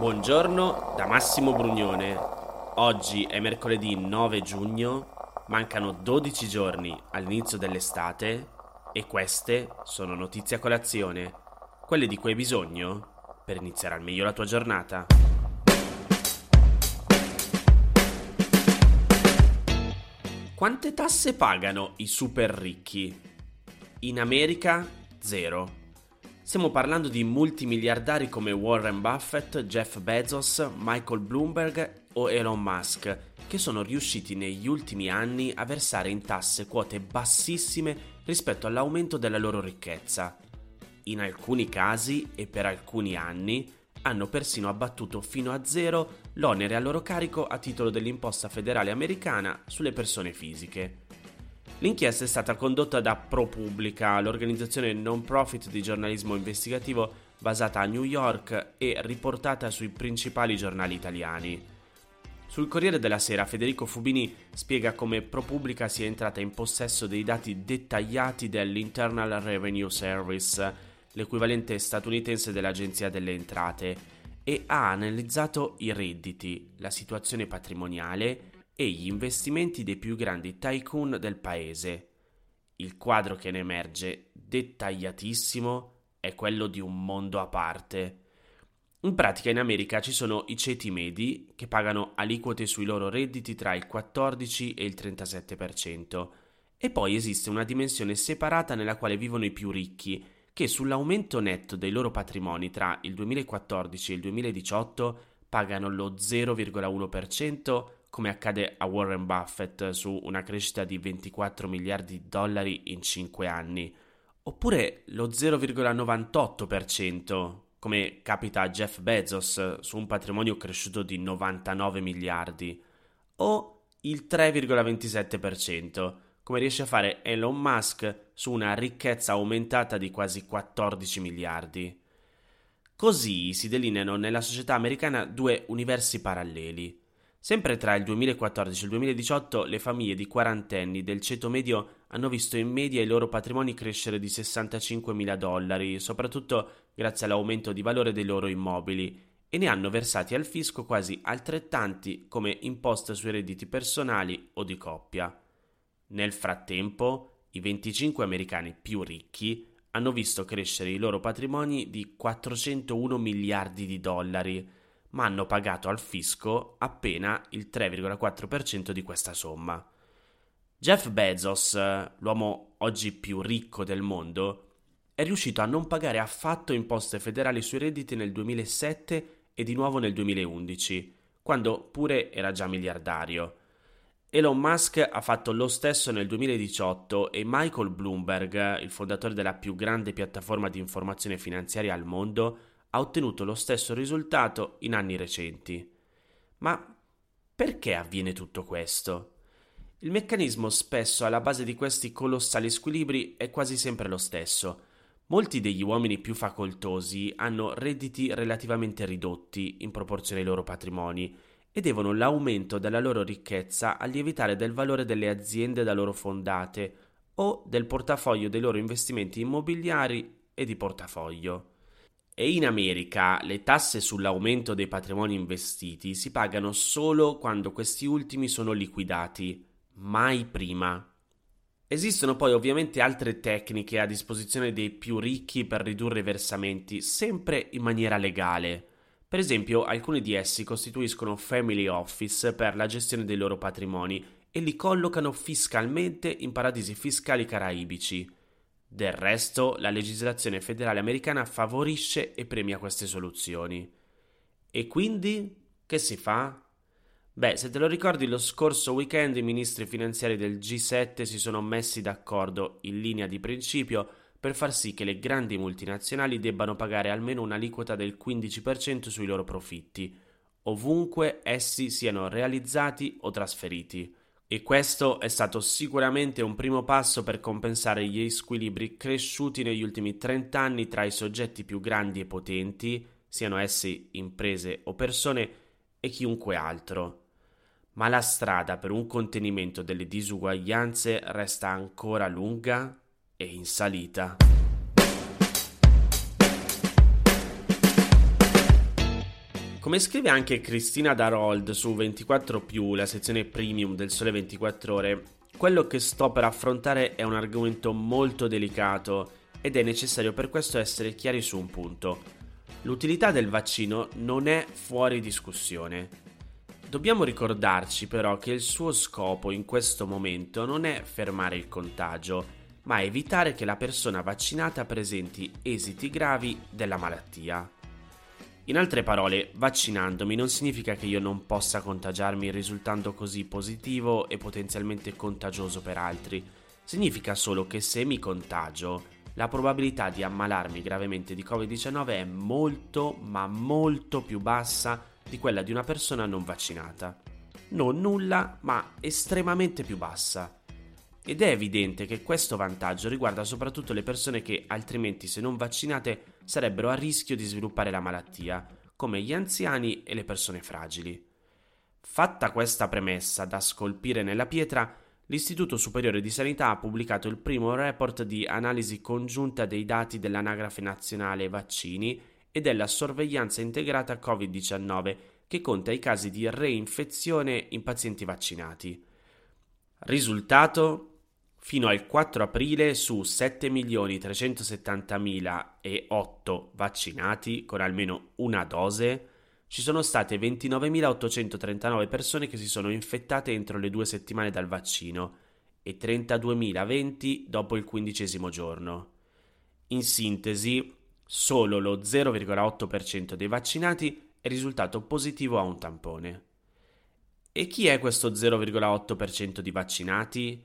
Buongiorno da Massimo Brugnone. Oggi è mercoledì 9 giugno, mancano 12 giorni all'inizio dell'estate e queste sono notizie a colazione, quelle di cui hai bisogno per iniziare al meglio la tua giornata. Quante tasse pagano i super ricchi? In America, zero. Stiamo parlando di multimiliardari come Warren Buffett, Jeff Bezos, Michael Bloomberg o Elon Musk, che sono riusciti negli ultimi anni a versare in tasse quote bassissime rispetto all'aumento della loro ricchezza. In alcuni casi e per alcuni anni hanno persino abbattuto fino a zero l'onere a loro carico a titolo dell'imposta federale americana sulle persone fisiche. L'inchiesta è stata condotta da ProPublica, l'organizzazione non-profit di giornalismo investigativo basata a New York e riportata sui principali giornali italiani. Sul Corriere della Sera, Federico Fubini spiega come ProPublica sia entrata in possesso dei dati dettagliati dell'Internal Revenue Service, l'equivalente statunitense dell'Agenzia delle Entrate, e ha analizzato i redditi, la situazione patrimoniale e gli investimenti dei più grandi tycoon del paese. Il quadro che ne emerge, dettagliatissimo, è quello di un mondo a parte. In pratica in America ci sono i ceti medi che pagano aliquote sui loro redditi tra il 14 e il 37%, e poi esiste una dimensione separata nella quale vivono i più ricchi, che sull'aumento netto dei loro patrimoni tra il 2014 e il 2018 pagano lo 0,1%, come accade a Warren Buffett su una crescita di 24 miliardi di dollari in 5 anni, oppure lo 0,98%, come capita a Jeff Bezos su un patrimonio cresciuto di 99 miliardi, o il 3,27%, come riesce a fare Elon Musk su una ricchezza aumentata di quasi 14 miliardi. Così si delineano nella società americana due universi paralleli. Sempre tra il 2014 e il 2018 le famiglie di quarantenni del ceto medio hanno visto in media i loro patrimoni crescere di $65.000, soprattutto grazie all'aumento di valore dei loro immobili, e ne hanno versati al fisco quasi altrettanti come imposte sui redditi personali o di coppia. Nel frattempo, i 25 americani più ricchi hanno visto crescere i loro patrimoni di $401 miliardi, ma hanno pagato al fisco appena il 3,4% di questa somma. Jeff Bezos, l'uomo oggi più ricco del mondo, è riuscito a non pagare affatto imposte federali sui redditi nel 2007 e di nuovo nel 2011, quando pure era già miliardario. Elon Musk ha fatto lo stesso nel 2018 e Michael Bloomberg, il fondatore della più grande piattaforma di informazione finanziaria al mondo, ha ottenuto lo stesso risultato in anni recenti. Ma perché avviene tutto questo? Il meccanismo spesso alla base di questi colossali squilibri è quasi sempre lo stesso. Molti degli uomini più facoltosi hanno redditi relativamente ridotti in proporzione ai loro patrimoni e devono l'aumento della loro ricchezza al lievitare del valore delle aziende da loro fondate o del portafoglio dei loro investimenti immobiliari e di portafoglio. E in America le tasse sull'aumento dei patrimoni investiti si pagano solo quando questi ultimi sono liquidati, mai prima. Esistono poi ovviamente altre tecniche a disposizione dei più ricchi per ridurre i versamenti, sempre in maniera legale. Per esempio, alcuni di essi costituiscono family office per la gestione dei loro patrimoni e li collocano fiscalmente in paradisi fiscali caraibici. Del resto, la legislazione federale americana favorisce e premia queste soluzioni. E quindi, che si fa? Beh, se te lo ricordi, lo scorso weekend i ministri finanziari del G7 si sono messi d'accordo, in linea di principio, per far sì che le grandi multinazionali debbano pagare almeno un'aliquota del 15% sui loro profitti, ovunque essi siano realizzati o trasferiti. E questo è stato sicuramente un primo passo per compensare gli squilibri cresciuti negli ultimi 30 anni tra i soggetti più grandi e potenti, siano essi imprese o persone, e chiunque altro. Ma la strada per un contenimento delle disuguaglianze resta ancora lunga e in salita. Come scrive anche Cristina Darold su 24+, la sezione premium del Sole 24 Ore, quello che sto per affrontare è un argomento molto delicato ed è necessario per questo essere chiari su un punto. L'utilità del vaccino non è fuori discussione. Dobbiamo ricordarci però che il suo scopo in questo momento non è fermare il contagio, ma evitare che la persona vaccinata presenti esiti gravi della malattia. In altre parole, vaccinandomi non significa che io non possa contagiarmi risultando così positivo e potenzialmente contagioso per altri. Significa solo che se mi contagio, la probabilità di ammalarmi gravemente di Covid-19 è molto, ma molto più bassa di quella di una persona non vaccinata. Non nulla, ma estremamente più bassa. Ed è evidente che questo vantaggio riguarda soprattutto le persone che, altrimenti se non vaccinate, sarebbero a rischio di sviluppare la malattia, come gli anziani e le persone fragili. Fatta questa premessa da scolpire nella pietra, l'Istituto Superiore di Sanità ha pubblicato il primo report di analisi congiunta dei dati dell'Anagrafe Nazionale Vaccini e della Sorveglianza Integrata Covid-19, che conta i casi di reinfezione in pazienti vaccinati. Risultato? Fino al 4 aprile su 7.370.008 vaccinati con almeno una dose ci sono state 29.839 persone che si sono infettate entro le 2 settimane dal vaccino e 32.020 dopo il 15° giorno. In sintesi, solo lo 0,8% dei vaccinati è risultato positivo a un tampone. E chi è questo 0,8% di vaccinati?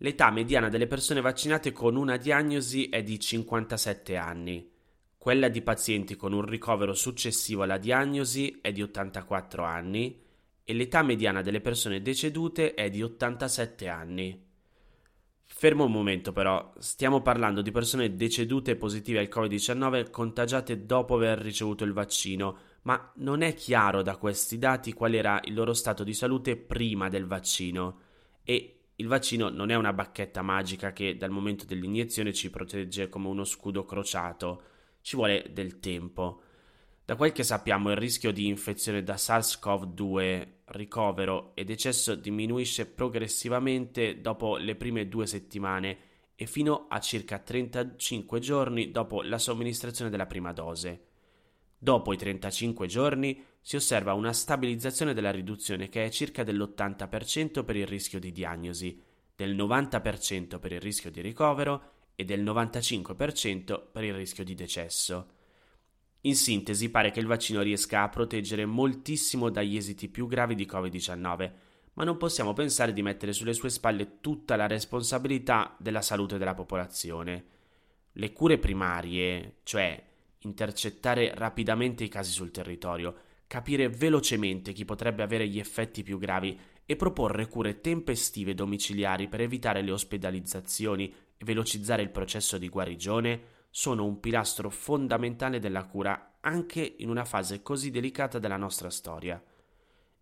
L'età mediana delle persone vaccinate con una diagnosi è di 57 anni. Quella di pazienti con un ricovero successivo alla diagnosi è di 84 anni e l'età mediana delle persone decedute è di 87 anni. Fermo un momento però, stiamo parlando di persone decedute positive al Covid-19 contagiate dopo aver ricevuto il vaccino, ma non è chiaro da questi dati qual era il loro stato di salute prima del vaccino e il vaccino non è una bacchetta magica che dal momento dell'iniezione ci protegge come uno scudo crociato, ci vuole del tempo. Da quel che sappiamo il rischio di infezione da SARS-CoV-2, ricovero e decesso diminuisce progressivamente dopo le prime 2 settimane e fino a circa 35 giorni dopo la somministrazione della prima dose. Dopo i 35 giorni si osserva una stabilizzazione della riduzione che è circa dell'80% per il rischio di diagnosi, del 90% per il rischio di ricovero e del 95% per il rischio di decesso. In sintesi, pare che il vaccino riesca a proteggere moltissimo dagli esiti più gravi di Covid-19, ma non possiamo pensare di mettere sulle sue spalle tutta la responsabilità della salute della popolazione. Le cure primarie, cioè intercettare rapidamente i casi sul territorio, capire velocemente chi potrebbe avere gli effetti più gravi e proporre cure tempestive domiciliari per evitare le ospedalizzazioni e velocizzare il processo di guarigione, sono un pilastro fondamentale della cura anche in una fase così delicata della nostra storia.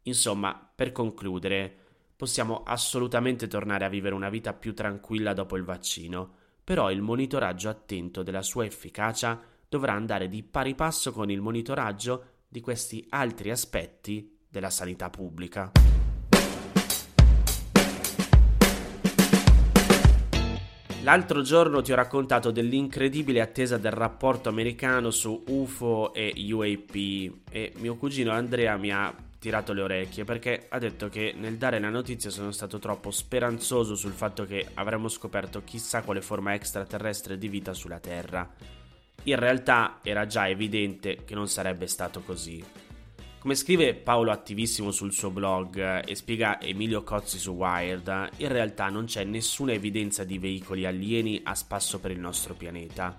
Insomma, per concludere, possiamo assolutamente tornare a vivere una vita più tranquilla dopo il vaccino, però il monitoraggio attento della sua efficacia dovrà andare di pari passo con il monitoraggio di questi altri aspetti della sanità pubblica. L'altro giorno ti ho raccontato dell'incredibile attesa del rapporto americano su Ufo e Uap e mio cugino Andrea mi ha tirato le orecchie perché ha detto che nel dare la notizia sono stato troppo speranzoso sul fatto che avremmo scoperto chissà quale forma extraterrestre di vita sulla Terra. In realtà era già evidente che non sarebbe stato così. Come scrive Paolo Attivissimo sul suo blog e spiega Emilio Cozzi su Wired, in realtà non c'è nessuna evidenza di veicoli alieni a spasso per il nostro pianeta.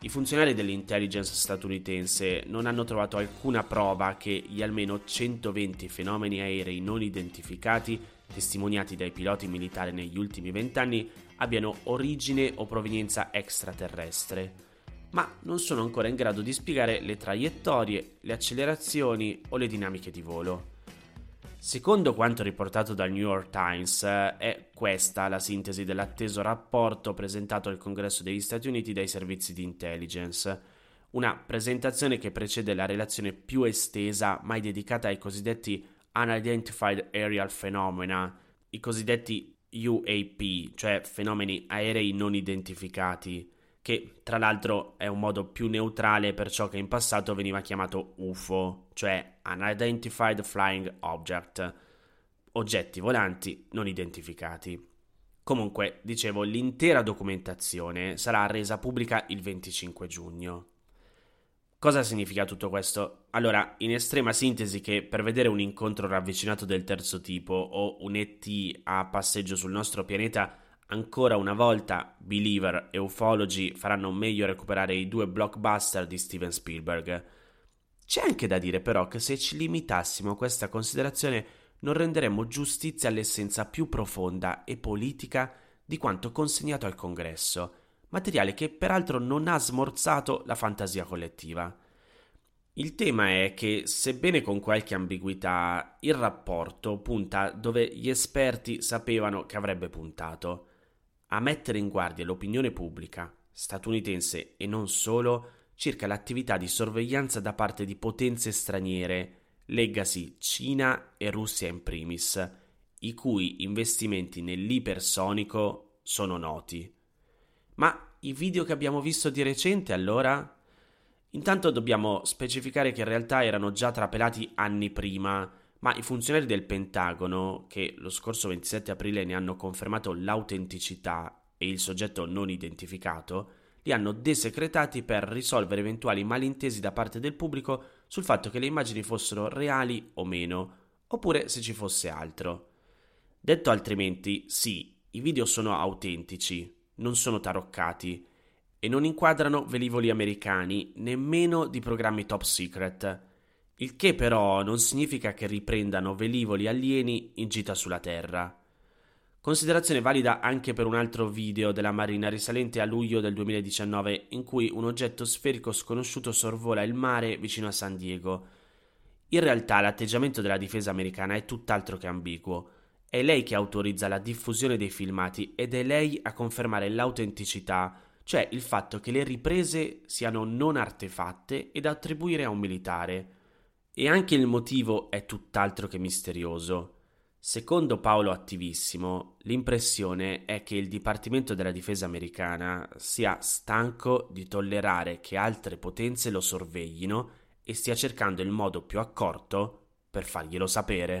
I funzionari dell'intelligence statunitense non hanno trovato alcuna prova che gli almeno 120 fenomeni aerei non identificati, testimoniati dai piloti militari negli ultimi 20 anni, abbiano origine o provenienza extraterrestre. Ma non sono ancora in grado di spiegare le traiettorie, le accelerazioni o le dinamiche di volo. Secondo quanto riportato dal New York Times, è questa la sintesi dell'atteso rapporto presentato al Congresso degli Stati Uniti dai servizi di intelligence. una presentazione che precede la relazione più estesa mai dedicata ai cosiddetti Unidentified Aerial Phenomena, i cosiddetti UAP, cioè fenomeni aerei non identificati, che tra l'altro è un modo più neutrale per ciò che in passato veniva chiamato Ufo, cioè Unidentified Flying Object, oggetti volanti non identificati. Comunque, dicevo, l'intera documentazione sarà resa pubblica il 25 giugno. Cosa significa tutto questo? Allora, in estrema sintesi che per vedere un incontro ravvicinato del terzo tipo o un ET a passeggio sul nostro pianeta, ancora una volta Believer e Ufology faranno meglio a recuperare i due blockbuster di Steven Spielberg. C'è anche da dire però che se ci limitassimo a questa considerazione non renderemmo giustizia all'essenza più profonda e politica di quanto consegnato al Congresso, materiale che peraltro non ha smorzato la fantasia collettiva. Il tema è che, sebbene con qualche ambiguità, il rapporto punta dove gli esperti sapevano che avrebbe puntato: a mettere in guardia l'opinione pubblica, statunitense e non solo, circa l'attività di sorveglianza da parte di potenze straniere, leggasi Cina e Russia in primis, i cui investimenti nell'ipersonico sono noti. Ma i video che abbiamo visto di recente, allora? Intanto dobbiamo specificare che in realtà erano già trapelati anni prima, ma i funzionari del Pentagono, che lo scorso 27 aprile ne hanno confermato l'autenticità e il soggetto non identificato, li hanno desecretati per risolvere eventuali malintesi da parte del pubblico sul fatto che le immagini fossero reali o meno, oppure se ci fosse altro. Detto altrimenti, sì, i video sono autentici, non sono taroccati e non inquadrano velivoli americani, nemmeno di programmi top secret, il che però non significa che riprendano velivoli alieni in gita sulla Terra. Considerazione valida anche per un altro video della Marina risalente a luglio del 2019, in cui un oggetto sferico sconosciuto sorvola il mare vicino a San Diego. In realtà l'atteggiamento della difesa americana è tutt'altro che ambiguo. È lei che autorizza la diffusione dei filmati ed è lei a confermare l'autenticità, cioè il fatto che le riprese siano non artefatte e da attribuire a un militare. E anche il motivo è tutt'altro che misterioso. Secondo Paolo Attivissimo, l'impressione è che il Dipartimento della Difesa americana sia stanco di tollerare che altre potenze lo sorveglino e stia cercando il modo più accorto per farglielo sapere.